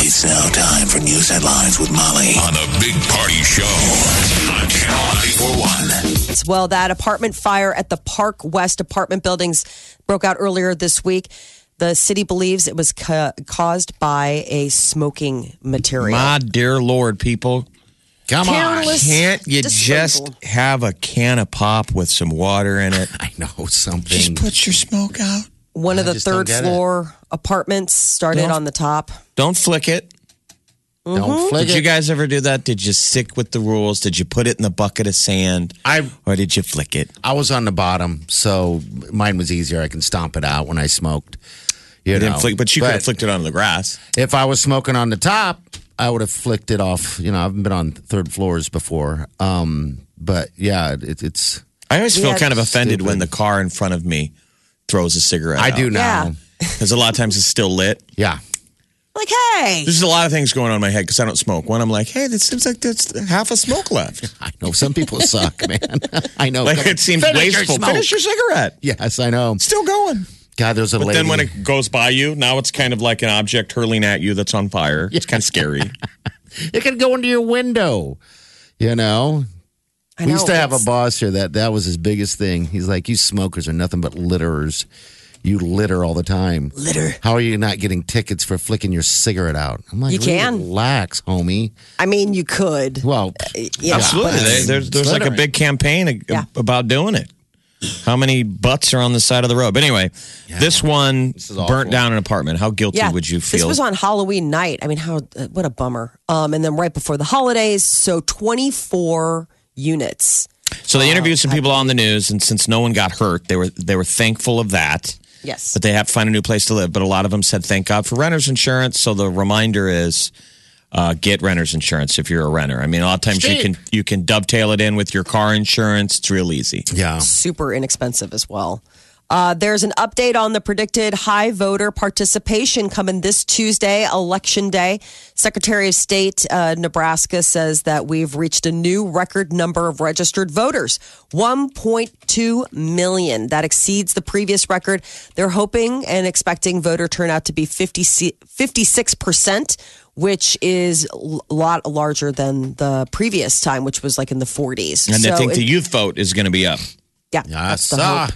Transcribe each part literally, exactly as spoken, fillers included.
It's now time for news headlines with Molly on the Big Party Show on Channel ninety-four point one. It's well, that apartment fire at the Park West apartment buildings broke out earlier this week. The city believes it was ca- caused by a smoking material. My dear Lord, people. Come Cannabis on. Can't you dismantle. Just have a can of pop with some water in it? I know something. Just put your smoke out. One of the third floor it. apartments started don't, on the top. Don't flick it. Mm-hmm. Don't flick did it. Did you guys ever do that? Did you stick with the rules? Did you put it in the bucket of sand? I Or did you flick it? I was on the bottom, so mine was easier. I can stomp it out when I smoked. You, you know. didn't flick, But you but could have flicked it on the grass. If I was smoking on the top, I would have flicked it off. You know, I haven't been on third floors before. Um, but, yeah, it, it's... I always feel yeah, kind of offended stupid. when the car in front of me throws a cigarette I out. do now. Because yeah. a lot of times it's still lit. Yeah. Like, hey. There's a lot of things going on in my head because I don't smoke. One, I'm like, hey, that seems like there's half a smoke left. I know. Some people suck, man. I know. Like, it seems Finish wasteful. Your Finish your cigarette. Yes, I know. It's still going. God, there's a but lady. But then when it goes by you, now it's kind of like an object hurling at you that's on fire. Yeah. It's kind of scary. It can go into your window, you know? I we know, used to have a boss here that that was his biggest thing. He's like, you smokers are nothing but litterers. You litter all the time. Litter. How are you not getting tickets for flicking your cigarette out? I'm like, you can. Relax, homie. I mean, you could. Well, uh, yeah. Absolutely. They, there's there's like a big campaign a, yeah. about doing it. How many butts are on the side of the road? But anyway, yeah. this one this burnt down an apartment. How guilty yeah. would you feel? This was on Halloween night. I mean, how what a bummer. Um, and then right before the holidays, so twenty-four units. So they interviewed uh, some people I, on the news, and since no one got hurt, they were they were thankful of that. Yes. But they have to find a new place to live. But a lot of them said, thank God for renter's insurance. So the reminder is... Uh, get renter's insurance if you're a renter. I mean, a lot of times Steve. you can you can dovetail it in with your car insurance. It's real easy. Yeah. Super inexpensive as well. Uh, there's an update on the predicted high voter participation coming this Tuesday, Election Day. Secretary of State uh, Nebraska says that we've reached a new record number of registered voters, one point two million. That exceeds the previous record. They're hoping and expecting voter turnout to be fifty-six percent. Which is a lot larger than the previous time, which was like in the forties. And so I think it, the youth vote is going to be up. Yeah. Yes. That's the hope.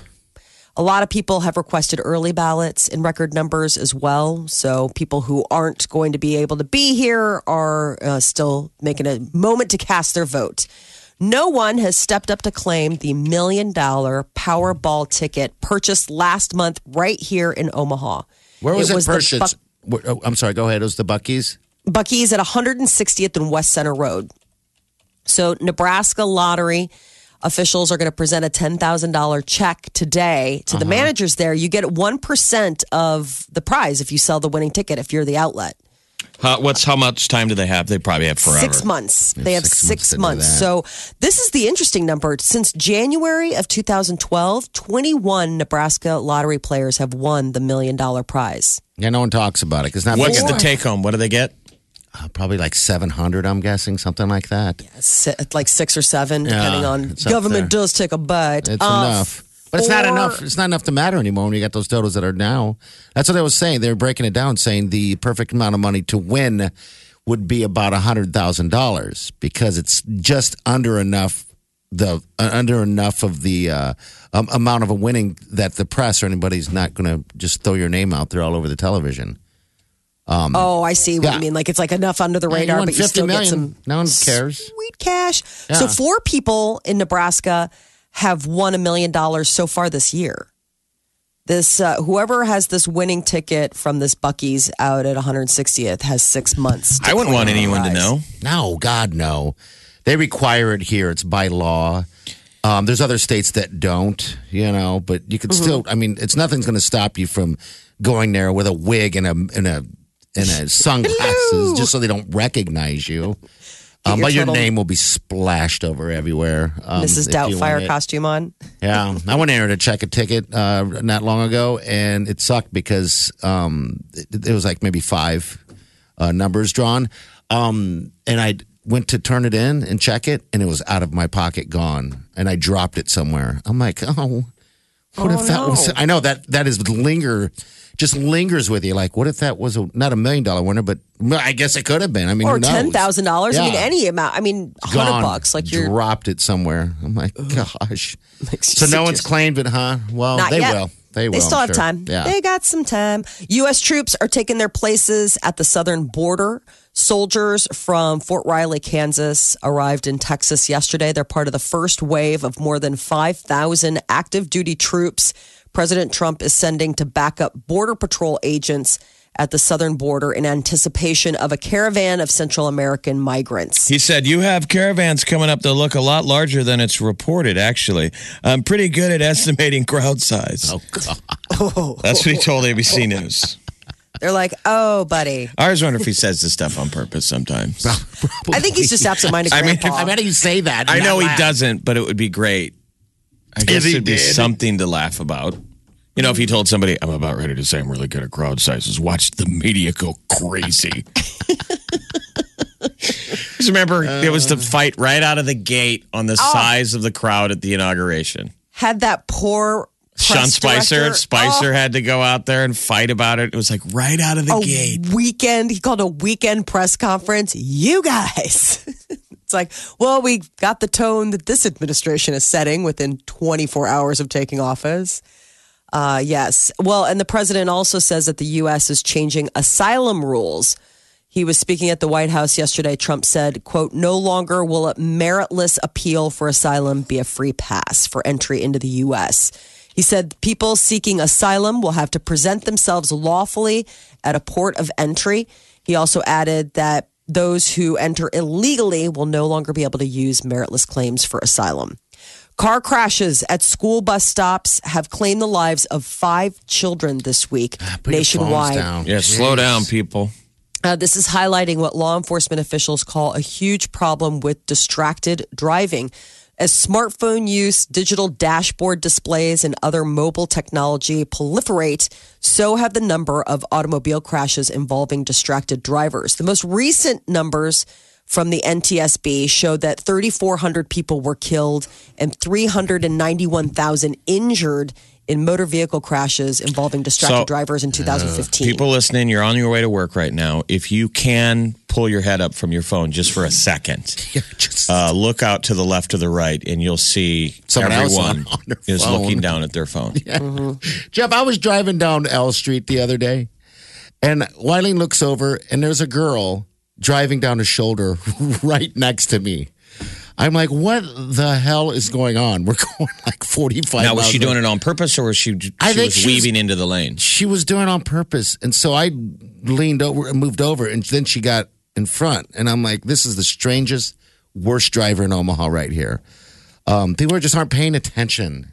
A lot of people have requested early ballots in record numbers as well. So people who aren't going to be able to be here are uh, still making a moment to cast their vote. No one has stepped up to claim the million dollar Powerball ticket purchased last month right here in Omaha. Where was it, was it purchased? Bu- oh, I'm sorry, go ahead. It was the Buc-ee's? Buc-ee's at one hundred sixtieth and West Center Road. So Nebraska lottery officials are going to present a ten thousand dollars check today to uh-huh. the managers there. You get one percent of the prize if you sell the winning ticket, if you're the outlet. Uh, what's How much time do they have? They probably have forever. Six months. They, they have six, six months. months. So this is the interesting number. Since January of two thousand twelve, twenty-one Nebraska lottery players have won the million dollar prize. Yeah, no one talks about it. It's not What's the take-home? What do they get? Uh, probably like seven hundred, I'm guessing, something like that. Yeah, like six or seven, depending yeah, on government there. Does take a bite. It's uh, enough. But it's not enough. It's not enough to matter anymore when you got those totals that are now. That's what I was saying. They were breaking it down, saying the perfect amount of money to win would be about one hundred thousand dollars because it's just under enough the uh, under enough of the uh, um, amount of a winning that the press or anybody's not going to just throw your name out there all over the television. Um, oh, I see what yeah. you mean. Like it's like enough under the radar, yeah, you but you still million. Get some no one cares. Sweet cash. Yeah. So four people in Nebraska have won a million dollars so far this year. This uh, whoever has this winning ticket from this Buc-ee's out at one hundred sixtieth has six months. To I wouldn't want anyone prize. To know. No, God, no. They require it here. It's by law. Um, there's other states that don't, you know, but you could mm-hmm. still. I mean, it's nothing's going to stop you from going there with a wig and a and a. and uh, sunglasses Hello. Just so they don't recognize you. Um, your but your name will be splashed over everywhere. Um, Missus Doubtfire costume on. Yeah. I went in there to check a ticket uh, not long ago, and it sucked because um, it, it was like maybe five uh, numbers drawn. Um, and I went to turn it in and check it, and it was out of my pocket, gone. And I dropped it somewhere. I'm like, oh, what oh, if that no. was? I know that that is linger. Just lingers with you. Like, what if that was a, not a million dollar winner, but I guess it could have been. I mean, or ten thousand dollars. Yeah. I mean, any amount. I mean, hundred bucks. Like you dropped it somewhere. I'm like, gosh. So no one's claimed it, huh? Well, not they yet. will. They will. They still I'm have sure. time. Yeah. They got some time. U S troops are taking their places at the southern border. Soldiers from Fort Riley, Kansas, arrived in Texas yesterday. They're part of the first wave of more than five thousand active duty troops President Trump is sending to back up Border Patrol agents at the southern border in anticipation of a caravan of Central American migrants. He said, you have caravans coming up that look a lot larger than it's reported, actually. I'm pretty good at estimating crowd size. Oh, God. Oh. That's what he told A B C News. They're like, oh, buddy. I always wonder if he says this stuff on purpose sometimes. Probably. I think he's just absent-minded grandpa. I mean, if, I bet you say that. I know laugh. He doesn't, but it would be great. I guess it'd be did. something to laugh about. You know, if he told somebody, I'm about ready to say I'm really good at crowd sizes, watch the media go crazy. Just remember, uh, it was the fight right out of the gate on the oh, size of the crowd at the inauguration. Had that poor Sean Spicer. Director, Spicer oh. had to go out there and fight about it. It was like right out of the a gate. Weekend. He called a weekend press conference. You guys. It's like, well, we got the tone that this administration is setting within twenty-four hours of taking office. Uh, yes. Well, and the president also says that the U S is changing asylum rules. He was speaking at the White House yesterday. Trump said, quote, no longer will a meritless appeal for asylum be a free pass for entry into the U S. He said people seeking asylum will have to present themselves lawfully at a port of entry. He also added that those who enter illegally will no longer be able to use meritless claims for asylum. Car crashes at school bus stops have claimed the lives of five children this week ah, nationwide. Yeah, Jeez. Slow down, people. Uh, this is highlighting what law enforcement officials call a huge problem with distracted driving. As smartphone use, digital dashboard displays, and other mobile technology proliferate, so have the number of automobile crashes involving distracted drivers. The most recent numbers from the N T S B showed that three thousand four hundred people were killed and three hundred ninety-one thousand injured in motor vehicle crashes involving distracted so, drivers in two thousand fifteen. Uh, people listening, you're on your way to work right now. If you can pull your head up from your phone just for a second, yeah, just, uh, look out to the left to the right, and you'll see everyone on, on is phone. looking down at their phone. Yeah. Mm-hmm. Jeff, I was driving down L Street the other day, and Wyleen looks over, and there's a girl driving down a shoulder right next to me. I'm like, what the hell is going on? We're going like forty-five. Now, was she doing it on purpose, or was she, she I think was she weaving was, into the lane? She was doing it on purpose. And so I leaned over and moved over, and then she got in front. And I'm like, this is the strangest, worst driver in Omaha right here. Um, people just aren't paying attention.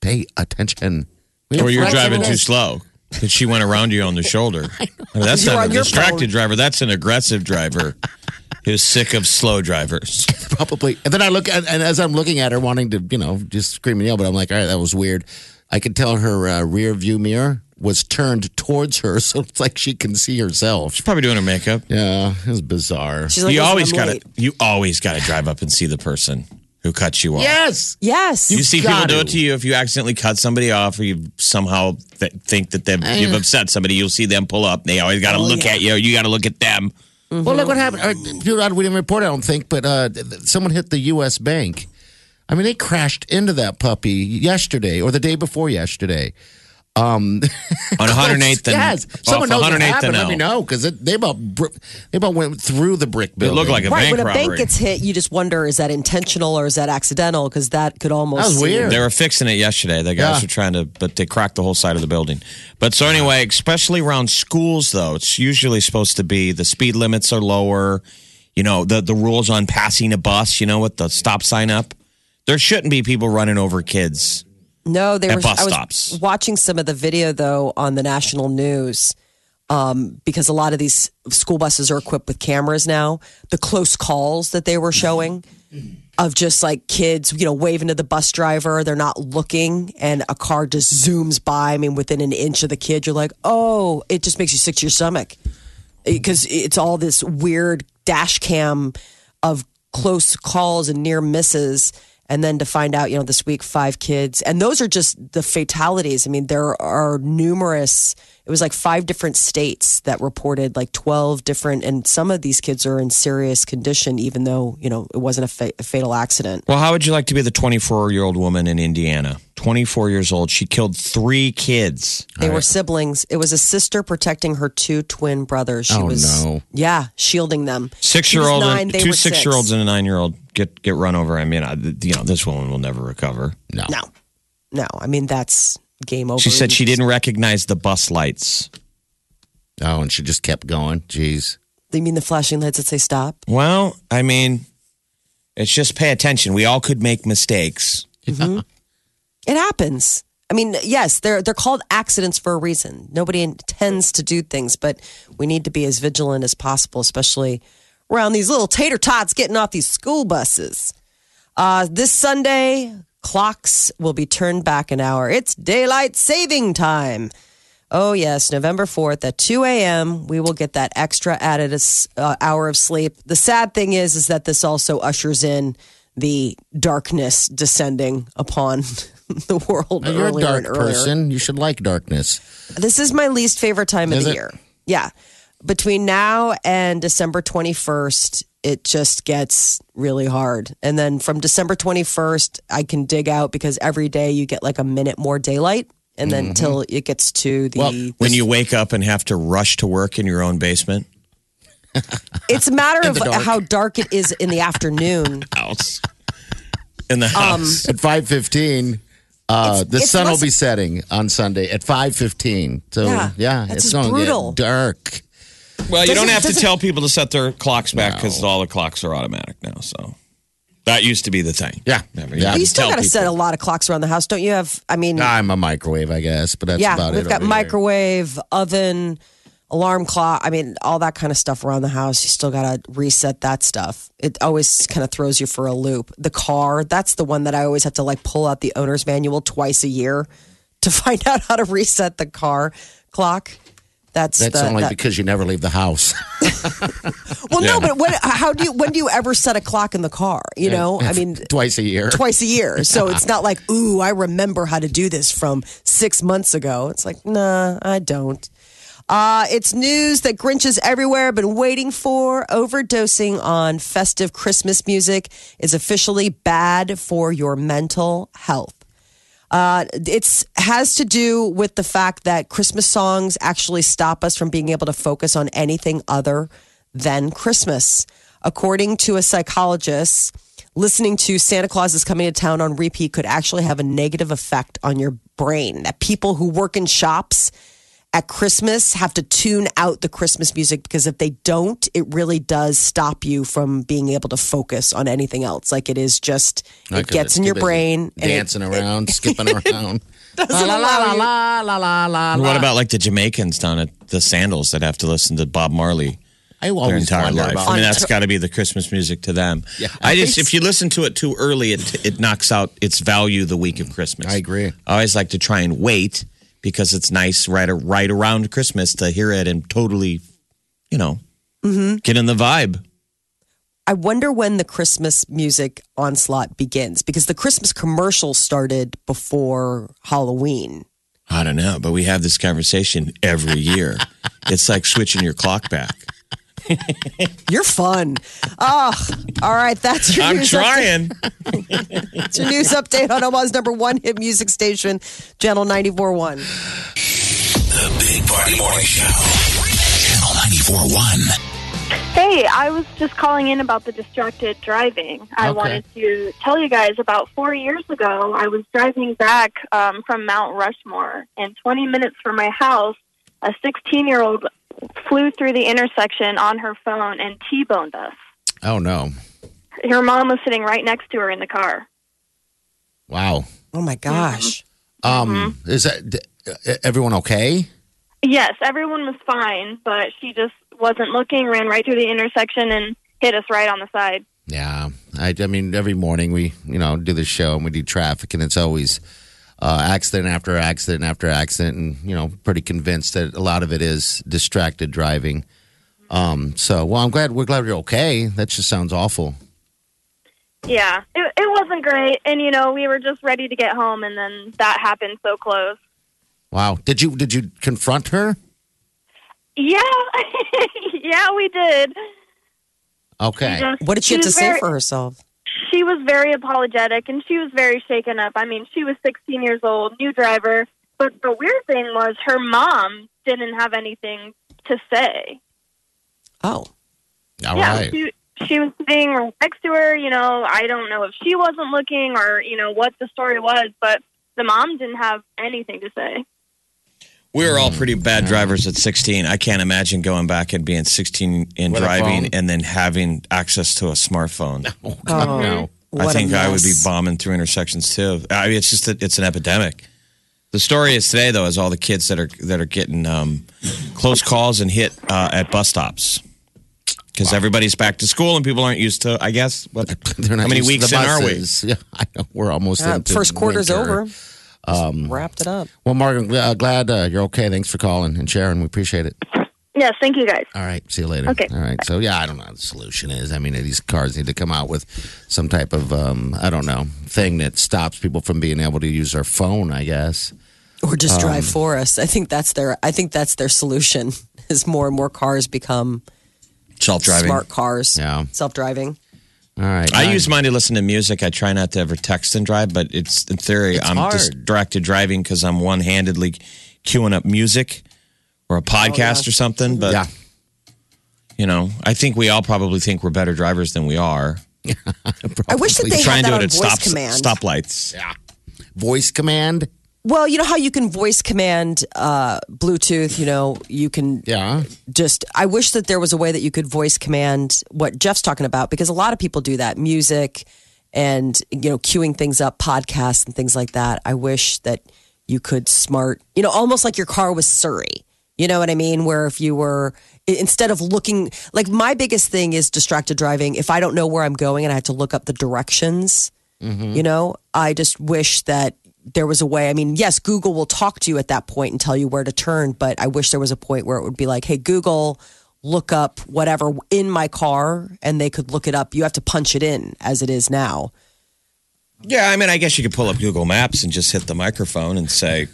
Pay attention. We or you're driving too slow. Because she went around you on the shoulder. I mean, that's you're not a distracted phone. driver. That's an aggressive driver. He was sick of slow drivers. Probably. And then I look at, and as I'm looking at her, wanting to, you know, just scream and yell, but I'm like, all right, that was weird. I could tell her uh, rear view mirror was turned towards her, so it's like she can see herself. She's probably doing her makeup. Yeah, it was bizarre. She's like, you always gotta, you always gotta drive up and see the person who cuts you off. Yes, yes. You, you see people to. do it to you. If you accidentally cut somebody off, or you somehow th- think that I, you've upset somebody, you'll see them pull up. They always gotta oh, look yeah. at you. You gotta look at them. Mm-hmm. Well, look what happened. We didn't report, I don't think, but uh, someone hit the U S Bank. I mean, they crashed into that puppy yesterday or the day before yesterday. Um, on one hundred eighth and yes. Someone knows what happened. Let me know, because they about they about went through the brick building. It looked like a right, bank robbery. When a bank gets hit, you just wonder, is that intentional or is that accidental? Because that could almost that was weird. They were fixing it yesterday. The guys yeah. were trying to, but they cracked the whole side of the building. But so anyway, especially around schools, though, it's usually supposed to be the speed limits are lower. You know, the the rules on passing a bus. You know, with the stop sign up, there shouldn't be people running over kids. No, they were. I was watching some of the video though on the national news um, because a lot of these school buses are equipped with cameras now, the close calls that they were showing of just like kids, you know, waving to the bus driver. They're not looking and a car just zooms by. I mean, within an inch of the kid, you're like, oh, it just makes you sick to your stomach because it's all this weird dash cam of close calls and near misses. And then to find out, you know, this week, five kids. And those are just the fatalities. I mean, there are numerous, it was like five different states that reported like twelve different, and some of these kids are in serious condition, even though, you know, it wasn't a, fa- a fatal accident. Well, how would you like to be the twenty-four-year-old woman in Indiana? twenty-four years old. She killed three kids. They All were right. siblings. It was a sister protecting her two twin brothers. She oh, was, no. Yeah, shielding them. Six-year-old, nine, and two six-year-olds six. and a nine-year-old. Get get run over. I mean, I, you know, this woman will never recover. No. No. No. I mean, that's game over. She said she didn't recognize the bus lights. Oh, and she just kept going. Jeez. You mean the flashing lights that say stop? Well, I mean, it's just pay attention. We all could make mistakes. Mm-hmm. It happens. I mean, yes, they're they're called accidents for a reason. Nobody intends to do things, but we need to be as vigilant as possible, especially around these little tater tots getting off these school buses. Uh, this Sunday, clocks will be turned back an hour. It's daylight saving time. Oh, yes, November fourth at two a.m., we will get that extra added uh, hour of sleep. The sad thing is, is that this also ushers in the darkness descending upon the world. Now, you're earlier a dark and earlier. person. You should like darkness. This is my least favorite time is of the it? year. Yeah. Between now and December twenty-first, it just gets really hard. And then from December twenty-first, I can dig out because every day you get like a minute more daylight. And then mm-hmm. till it gets to the... Well, when you wake up and have to rush to work in your own basement. It's a matter of dark. how dark it is in the afternoon. House. In the house. Um, at five fifteen... Uh, it's, the it's sun less- will be setting on Sunday at five fifteen. So, yeah, yeah it's going to get dark. Well, does you don't it, have to tell people to set their clocks back because no. all the clocks are automatic now. So that used to be the thing. Yeah. Never, yeah. You, you still got to set a lot of clocks around the house. Don't you have, I mean. I'm a microwave, I guess, but that's yeah, about it. Yeah, we've got microwave, here. oven, alarm clock. I mean, all that kind of stuff around the house. You still got to reset that stuff. It always kind of throws you for a loop. The car, that's the one that I always have to like pull out the owner's manual twice a year to find out how to reset the car clock. That's that's the, only that. because you never leave the house. Well, yeah. no, but when, how do you? When do you ever set a clock in the car? You know, I mean, twice a year. Twice a year. So it's not like, ooh, I remember how to do this from six months ago. It's like, nah, I don't. Uh, it's news that Grinches everywhere have been waiting for. Overdosing on festive Christmas music is officially bad for your mental health. Uh, it's has to do with the fact that Christmas songs actually stop us from being able to focus on anything other than Christmas. According to a psychologist, listening to Santa Claus is Coming to Town on repeat could actually have a negative effect on your brain. That people who work in shops at Christmas have to tune out the Christmas music because if they don't, it really does stop you from being able to focus on anything else. Like it is just, no, it gets in your brain. Dancing and it, around, it, skipping around. La la la la la la la. What about like the Jamaicans down at the Sandals that have to listen to Bob Marley I their entire life? About I mean, that's got to be the Christmas music to them. Yeah, I just if you listen to it too early, it it knocks out its value the week of Christmas. I agree. I always like to try and wait because it's nice right, right around Christmas to hear it and totally, you know, mm-hmm. get in the vibe. I wonder when the Christmas music onslaught begins because the Christmas commercial started before Halloween. I don't know, but we have this conversation every year. It's like switching your clock back. You're fun. Oh, all right. That's your I'm news trying. It's your news update on Omaha's number one hit music station, Channel ninety-four point one. The Big Party Morning Show, Channel ninety-four point one. Hey, I was just calling in about the distracted driving. I okay. wanted to tell you guys about four years ago, I was driving back um, from Mount Rushmore, and twenty minutes from my house, a sixteen-year-old flew through the intersection on her phone and T-boned us. Oh, no. Her mom was sitting right next to her in the car. Wow. Oh, my gosh. Mm-hmm. Um, mm-hmm. Is that everyone okay? Yes, everyone was fine, but she just wasn't looking, ran right through the intersection, and hit us right on the side. Yeah. I, I mean, every morning we, you know, do this show and we do traffic, and it's always uh, accident after accident after accident, and, you know, pretty convinced that a lot of it is distracted driving. Um, so, well, I'm glad, we're glad you're okay. That just sounds awful. Yeah, it, it wasn't great. And, you know, we were just ready to get home, and then that happened so close. Wow. Did you, did you confront her? Yeah. Yeah, we did. Okay. Just, what did she, she have to very, say for herself? She was very apologetic, and she was very shaken up. I mean, she was sixteen years old, new driver. But the weird thing was her mom didn't have anything to say. Oh. All yeah, right. She, she was sitting right next to her. You know, I don't know if she wasn't looking or, you know, what the story was, but the mom didn't have anything to say. We were all pretty bad drivers at sixteen. I can't imagine going back and being sixteen and what driving and then having access to a smartphone. Oh, oh, no. I think I would be bombing through intersections, too. I mean, it's just that it's an epidemic. The story is today, though, is all the kids that are that are getting um, close calls and hit uh, at bus stops. Because wow. everybody's back to school and people aren't used to, I guess, what, how many weeks in are we? Yeah, I know. We're almost yeah, into first quarter's winter. Over. Um, wrapped it up. Well, Margaret, uh, glad uh, you're okay. Thanks for calling and sharing. We appreciate it. Yes, thank you guys. All right, see you later. Okay. All right, bye. So yeah, I don't know what the solution is. I mean, these cars need to come out with some type of, um, I don't know, thing that stops people from being able to use their phone, I guess. Or just drive um, for us. I think that's their, I think that's their solution is more and more cars become self-driving. Smart cars. Yeah. Self-driving. All right. I use mine to listen to music. I try not to ever text and drive, but it's in theory, it's I'm hard. distracted driving because I'm one-handedly queuing up music or a podcast oh, yeah. or something. But, yeah. you know, I think we all probably think we're better drivers than we are. I wish that they try had that on voice stop, command. Stoplights. Yeah. Voice command? Well, you know how you can voice command uh, Bluetooth, you know, you can yeah. just, I wish that there was a way that you could voice command what Jeff's talking about, because a lot of people do that, music and, you know, queuing things up, podcasts and things like that. I wish that you could smart, you know, almost like your car was Siri, you know what I mean? Where if you were, instead of looking, like my biggest thing is distracted driving. If I don't know where I'm going and I have to look up the directions, mm-hmm. you know, I just wish that there was a way. I mean, yes, Google will talk to you at that point and tell you where to turn, but I wish there was a point where it would be like, hey, Google, look up whatever in my car, and they could look it up. You have to punch it in as it is now. Yeah, I mean, I guess you could pull up Google Maps and just hit the microphone and say,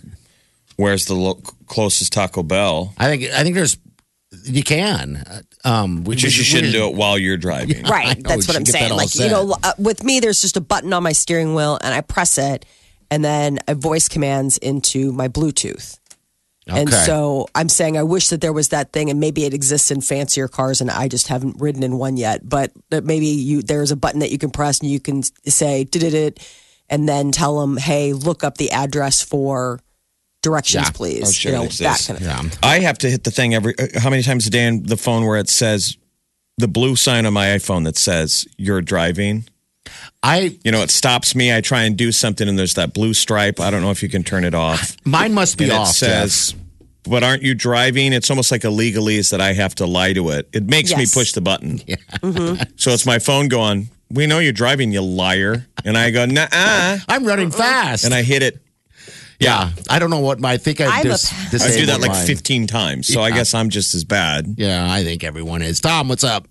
where's the lo- closest Taco Bell? I think I think there's, you can. Um, but you shouldn't do it while you're driving. Yeah, right, that's what I'm saying. Like, you know, uh, with me, there's just a button on my steering wheel, and I press it, and then I voice commands into my Bluetooth. Okay. And so I'm saying I wish that there was that thing, and maybe it exists in fancier cars, and I just haven't ridden in one yet. But maybe you there's a button that you can press, and you can say, did-did-it, and then tell them, hey, look up the address for directions, yeah. please. Oh, sure, you know, that kind of yeah. thing. I have to hit the thing every, how many times a day on the phone where it says, the blue sign on my iPhone that says, you're driving? I, you know, it stops me. I try and do something, and there's that blue stripe. I don't know if you can turn it off. Mine must be and off. It says, Jeff. But aren't you driving? It's almost like a legalese that I have to lie to it. It makes yes. me push the button. Yeah. Mm-hmm. So it's my phone going, we know you're driving, you liar. And I go, nuh-uh. I'm running fast. And I hit it. Yeah. yeah. I don't know what my, I think I just dis- I do that like fifteen times. So yeah. I guess I'm just as bad. Yeah, I think everyone is. Tom, what's up?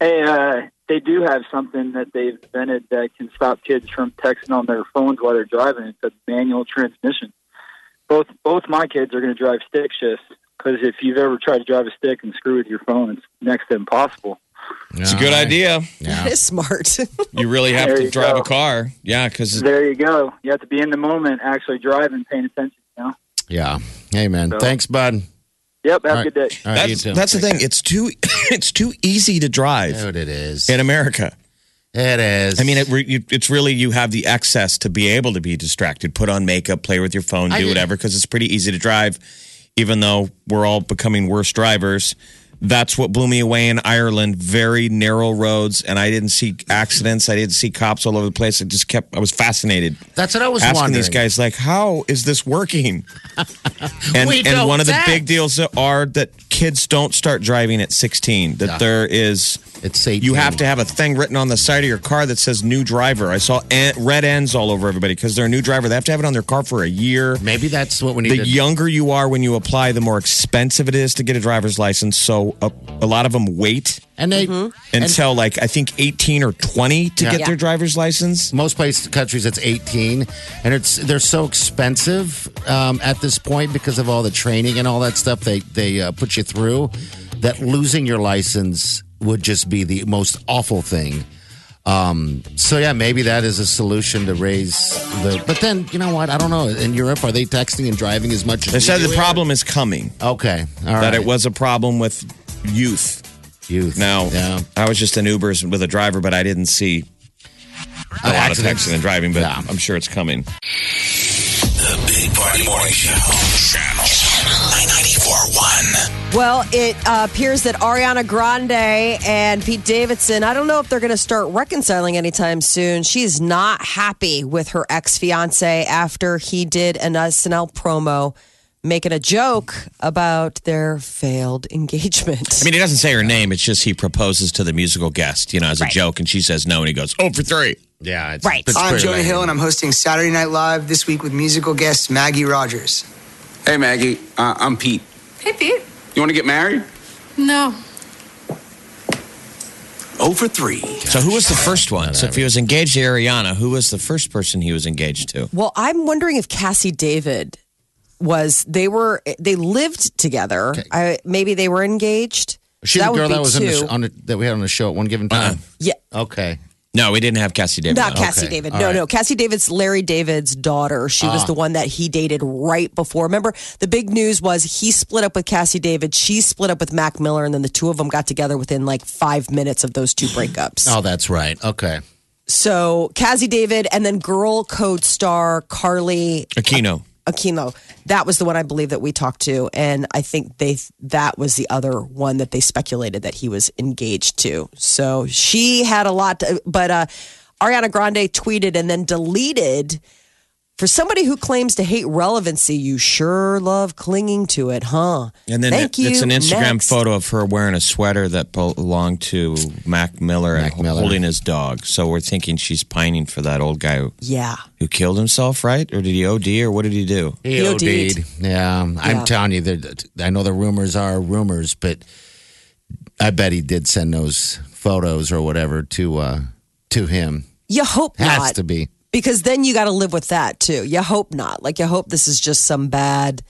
Hey, uh, they do have something that they've invented that can stop kids from texting on their phones while they're driving. It's a manual transmission. Both both my kids are going to drive stick shifts, because if you've ever tried to drive a stick and screw with your phone, it's next to impossible. It's no, a good I, idea. Yeah. That is smart. You really have to drive go. a car. Yeah, because there you go. You have to be in the moment, actually driving, paying attention. You know? Yeah. Hey, man. So. Thanks, bud. Yep, have right. a good day. Right, that's that's the thing. It's too it's too easy to drive. Dude, it is. In America. It is. I mean, it, you, it's really, you have the access to be able to be distracted, put on makeup, play with your phone, do I, whatever, because it's pretty easy to drive, even though we're all becoming worse drivers. That's what blew me away in Ireland. Very narrow roads, and I didn't see accidents. I didn't see cops all over the place. I just kept, I was fascinated. That's what I was asking wondering. These guys, like, how is this working? and we and know one of that. the big deals are that kids don't start driving at sixteen. That yeah. there is, it's eighteen. You have to have a thing written on the side of your car that says new driver. I saw red ends all over everybody because they're a new driver. They have to have it on their car for a year. Maybe that's what we need. The younger you are when you apply, the more expensive it is to get a driver's license. So A, a lot of them wait and they mm-hmm. until and, like I think eighteen or twenty to yeah, get yeah. their driver's license. Most places, countries, it's eighteen, and it's they're so expensive um, at this point because of all the training and all that stuff they they uh, put you through. That losing your license would just be the most awful thing. Um, so yeah, maybe that is a solution to raise the. But then you know what? I don't know. In Europe, are they texting and driving as much? As they said the problem is coming. Okay, all that right. That it was a problem with youth. Youth. Now, yeah. I was just in Ubers with a driver, but I didn't see a uh, lot accidents. of texting and driving. But yeah. I'm sure it's coming. The Big Party Morning Show. Channel ninety-four point one. Well, it uh, appears that Ariana Grande and Pete Davidson, I don't know if they're going to start reconciling anytime soon. She's not happy with her ex-fiance after he did an S N L promo making a joke about their failed engagement. I mean, he doesn't say her name. It's just he proposes to the musical guest, you know, as a right. joke. And she says no. And he goes, oh, for three. Yeah. It's, right. It's I'm Jonah Hill, and I'm hosting Saturday Night Live this week with musical guest Maggie Rogers. Hey, Maggie. Uh, I'm Pete. Hey, Pete. You want to get married? No. Oh for three. So who was the first one? So if he was engaged to Ariana, who was the first person he was engaged to? Well, I'm wondering if Cazzie David was. They were. They lived together. Okay. I, maybe they were engaged. She that the girl that was in the, on the, that we had on the show at one given time. Uh, yeah. Okay. No, we didn't have Cazzie David. Not Cazzie okay. David. No, right. no. Cazzie David's Larry David's daughter. She ah. was the one that he dated right before. Remember, the big news was he split up with Cazzie David. She split up with Mac Miller. And then the two of them got together within like five minutes of those two breakups. Oh, that's right. Okay. So Cazzie David and then girl code star Carly Aquino. Aquino. That was the one I believe that we talked to. And I think they that was the other one that they speculated that he was engaged to. So she had a lot. To, but uh, Ariana Grande tweeted and then deleted. For somebody who claims to hate relevancy, you sure love clinging to it, huh? And then Thank it, you. it's an Instagram Next. photo of her wearing a sweater that belonged to Mac Miller Mac and Miller. holding his dog. So we're thinking she's pining for that old guy who, yeah. who killed himself, right? Or did he O D or what did he do? He OD'd. Yeah. yeah. I'm telling you, I know the rumors are rumors, but I bet he did send those photos or whatever to uh, to him. You hope Has not. Has to be. Because then you got to live with that, too. You hope not. Like, you hope this is just some bad...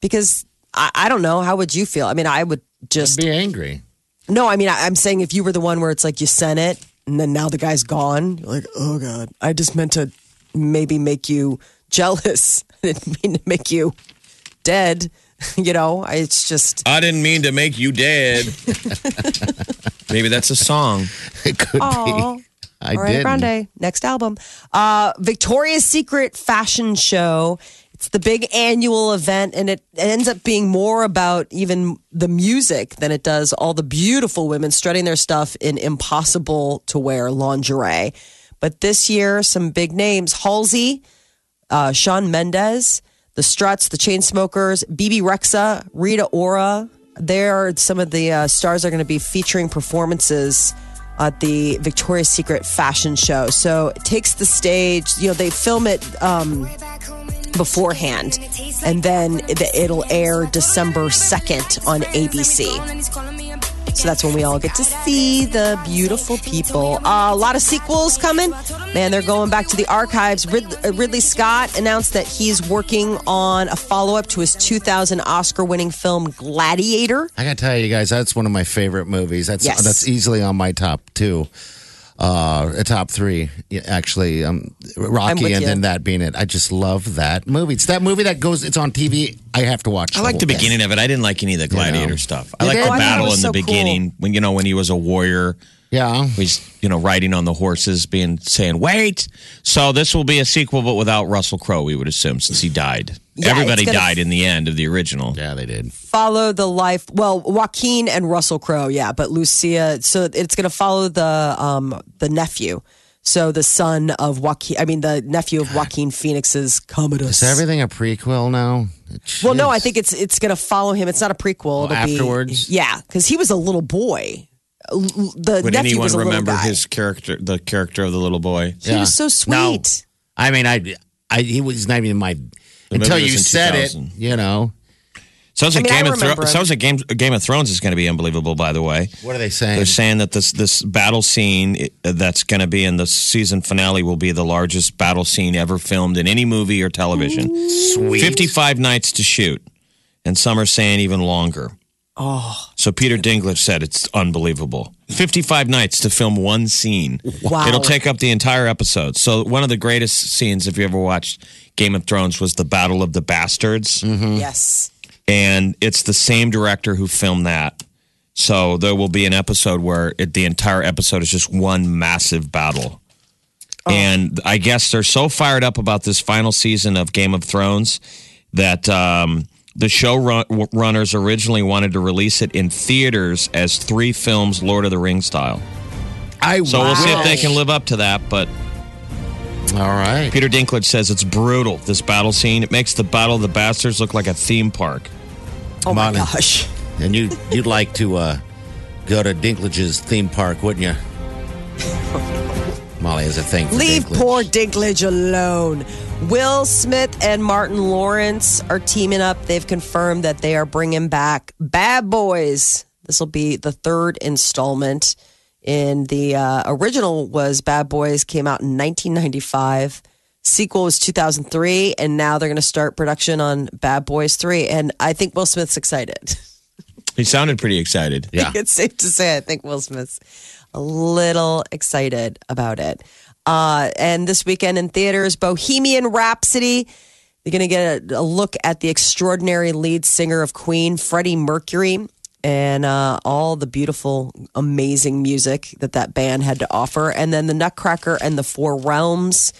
Because, I, I don't know, how would you feel? I mean, I would just... I'd be angry. No, I mean, I, I'm saying if you were the one where it's like you sent it, and then now the guy's gone, you're like, oh, God, I just meant to maybe make you jealous. I didn't mean to make you dead. You know, I, it's just... I didn't mean to make you dead. Maybe that's a song. It could Aww. be. I Ariana Grande, next album. Uh, Victoria's Secret fashion show. It's the big annual event, and it ends up being more about even the music than it does all the beautiful women strutting their stuff in impossible-to-wear lingerie. But this year, some big names. Halsey, uh, Shawn Mendes, The Struts, The Chainsmokers, Bebe Rexha, Rita Ora. There are some of the uh, stars that are going to be featuring performances at the Victoria's Secret fashion show. So it takes the stage, you know, they film it um, beforehand, and then it'll air December second on A B C. So that's when we all get to see the beautiful people. Uh, a lot of sequels coming. Man, they're going back to the archives. Rid- Ridley Scott announced that he's working on a follow-up to his two thousand Oscar-winning film, Gladiator. I got to tell you guys, that's one of my favorite movies. That's yes. that's easily on my top two, uh, top three, actually. Um, Rocky and you. then that being it. I just love that movie. It's that movie that goes, it's on T V. I have to watch. I like the beginning of it. I didn't like any of the Gladiator you know. stuff. I like the battle in the so beginning cool. when you know when he was a warrior Yeah. He's, you know, riding on the horses, being saying, wait. So this will be a sequel, but without Russell Crowe, we would assume, since he died. Yeah, Everybody died f- in the end of the original. Yeah, they did. Follow the life. Well, Joaquin and Russell Crowe, yeah. But Lucia, so it's going to follow the um, the nephew. So the son of Joaquin, I mean, the nephew of Joaquin Phoenix's Commodus. Is everything a prequel now? Jeez. Well, no, I think it's it's going to follow him. It's not a prequel. Well, It'll afterwards? Be, yeah, because he was a little boy. The Would nephew anyone was a remember little guy. His character, the character of the little boy? He yeah. was so sweet. No, I mean, I, I, he was not even my, the until you said it, you know. Sounds like, I mean, Game of Thro- sounds like Game, Game of Thrones is going to be unbelievable, by the way. What are they saying? They're saying that this this battle scene that's going to be in the season finale will be the largest battle scene ever filmed in any movie or television. Sweet. fifty-five nights to shoot. And some are saying even longer. Oh. So Peter Dinklage said it's unbelievable. fifty-five nights to film one scene. Wow. It'll take up the entire episode. So one of the greatest scenes, if you ever watched Game of Thrones, was the Battle of the Bastards. Mm-hmm. Yes. And it's the same director who filmed that. So there will be an episode where it, the entire episode is just one massive battle. Oh. And I guess they're so fired up about this final season of Game of Thrones that um, the showrunners originally wanted to release it in theaters as three films, Lord of the Rings style. I so wow. we'll see if they can live up to that, but... All right. Peter Dinklage says it's brutal, this battle scene. It makes the Battle of the Bastards look like a theme park. Oh, my Monty. Gosh. And you, you'd like to uh, go to Dinklage's theme park, wouldn't you? Molly has a thing for Leave Dinklage. Poor Dinklage alone. Will Smith and Martin Lawrence are teaming up. They've confirmed that they are bringing back Bad Boys. This will be the third installment. In the uh, original was Bad Boys, came out in nineteen ninety-five. Sequel was two thousand three, and now they're going to start production on Bad Boys three. And I think Will Smith's excited. He sounded pretty excited. Yeah, it's safe to say I think Will Smith's a little excited about it. Uh, and this weekend in theaters, Bohemian Rhapsody. You're going to get a, a look at the extraordinary lead singer of Queen, Freddie Mercury. And uh, all the beautiful, amazing music that that band had to offer. And then The Nutcracker and the Four Realms.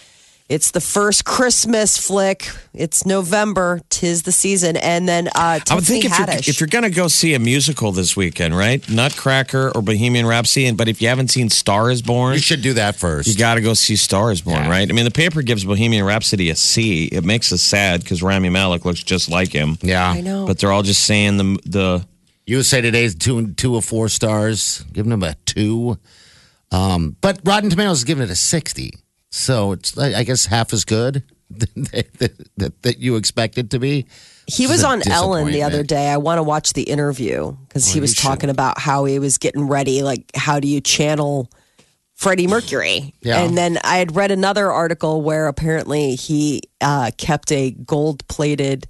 It's the first Christmas flick. It's November. Tis the season. And then uh, Tiffany I would think if Haddish. You're, if you're going to go see a musical this weekend, right? Nutcracker or Bohemian Rhapsody. But if you haven't seen Star Is Born. You should do that first. You got to go see Star Is Born, yeah. right? I mean, the paper gives Bohemian Rhapsody a C. It makes us sad because Rami Malek looks just like him. Yeah. I know. But they're all just saying the... the You would say today's two, two or four stars, giving them a two. Um, but Rotten Tomatoes is giving it a sixty. So it's, I guess, half as good that you expected to be. He was on Ellen the other day. I want to watch the interview because well, he was talking should. about how he was getting ready. Like, how do you channel Freddie Mercury? Yeah. And then I had read another article where apparently he uh, kept a gold-plated...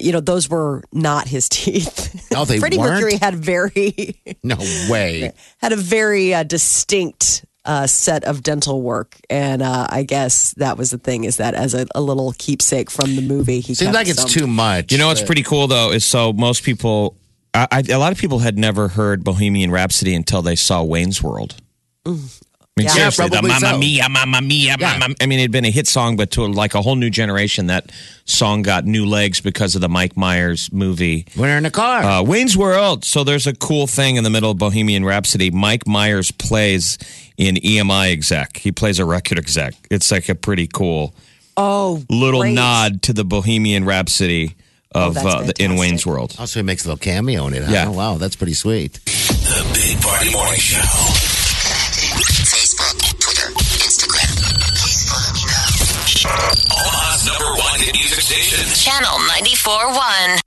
You know, those were not his teeth. No, they Freddie weren't? Mercury had very... no way. Had a very uh, distinct uh, set of dental work. And uh, I guess that was the thing, is that as a, a little keepsake from the movie, he seems like it's some. Too much. You know what's but- pretty cool, though, is so most people... I, I, a lot of people had never heard Bohemian Rhapsody until they saw Wayne's World. Mm. I mean, yeah, seriously, the Mamma so. Mia, Mamma Mia, yeah. Mamma I mean, it had been a hit song, but to like a whole new generation, that song got new legs because of the Mike Myers movie. We're in the car. Uh, Wayne's World. So there's a cool thing in the middle of Bohemian Rhapsody. Mike Myers plays an E M I exec. He plays a record exec. It's like a pretty cool oh, little great. nod to the Bohemian Rhapsody of oh, uh, the, in Wayne's World. Also, he makes a little cameo in it. Huh? Yeah. Oh, wow, that's pretty sweet. The Big Party Morning Show. Facebook, Twitter, Instagram. Please follow me now. Omaha's number one hit music station. Channel ninety-four point one.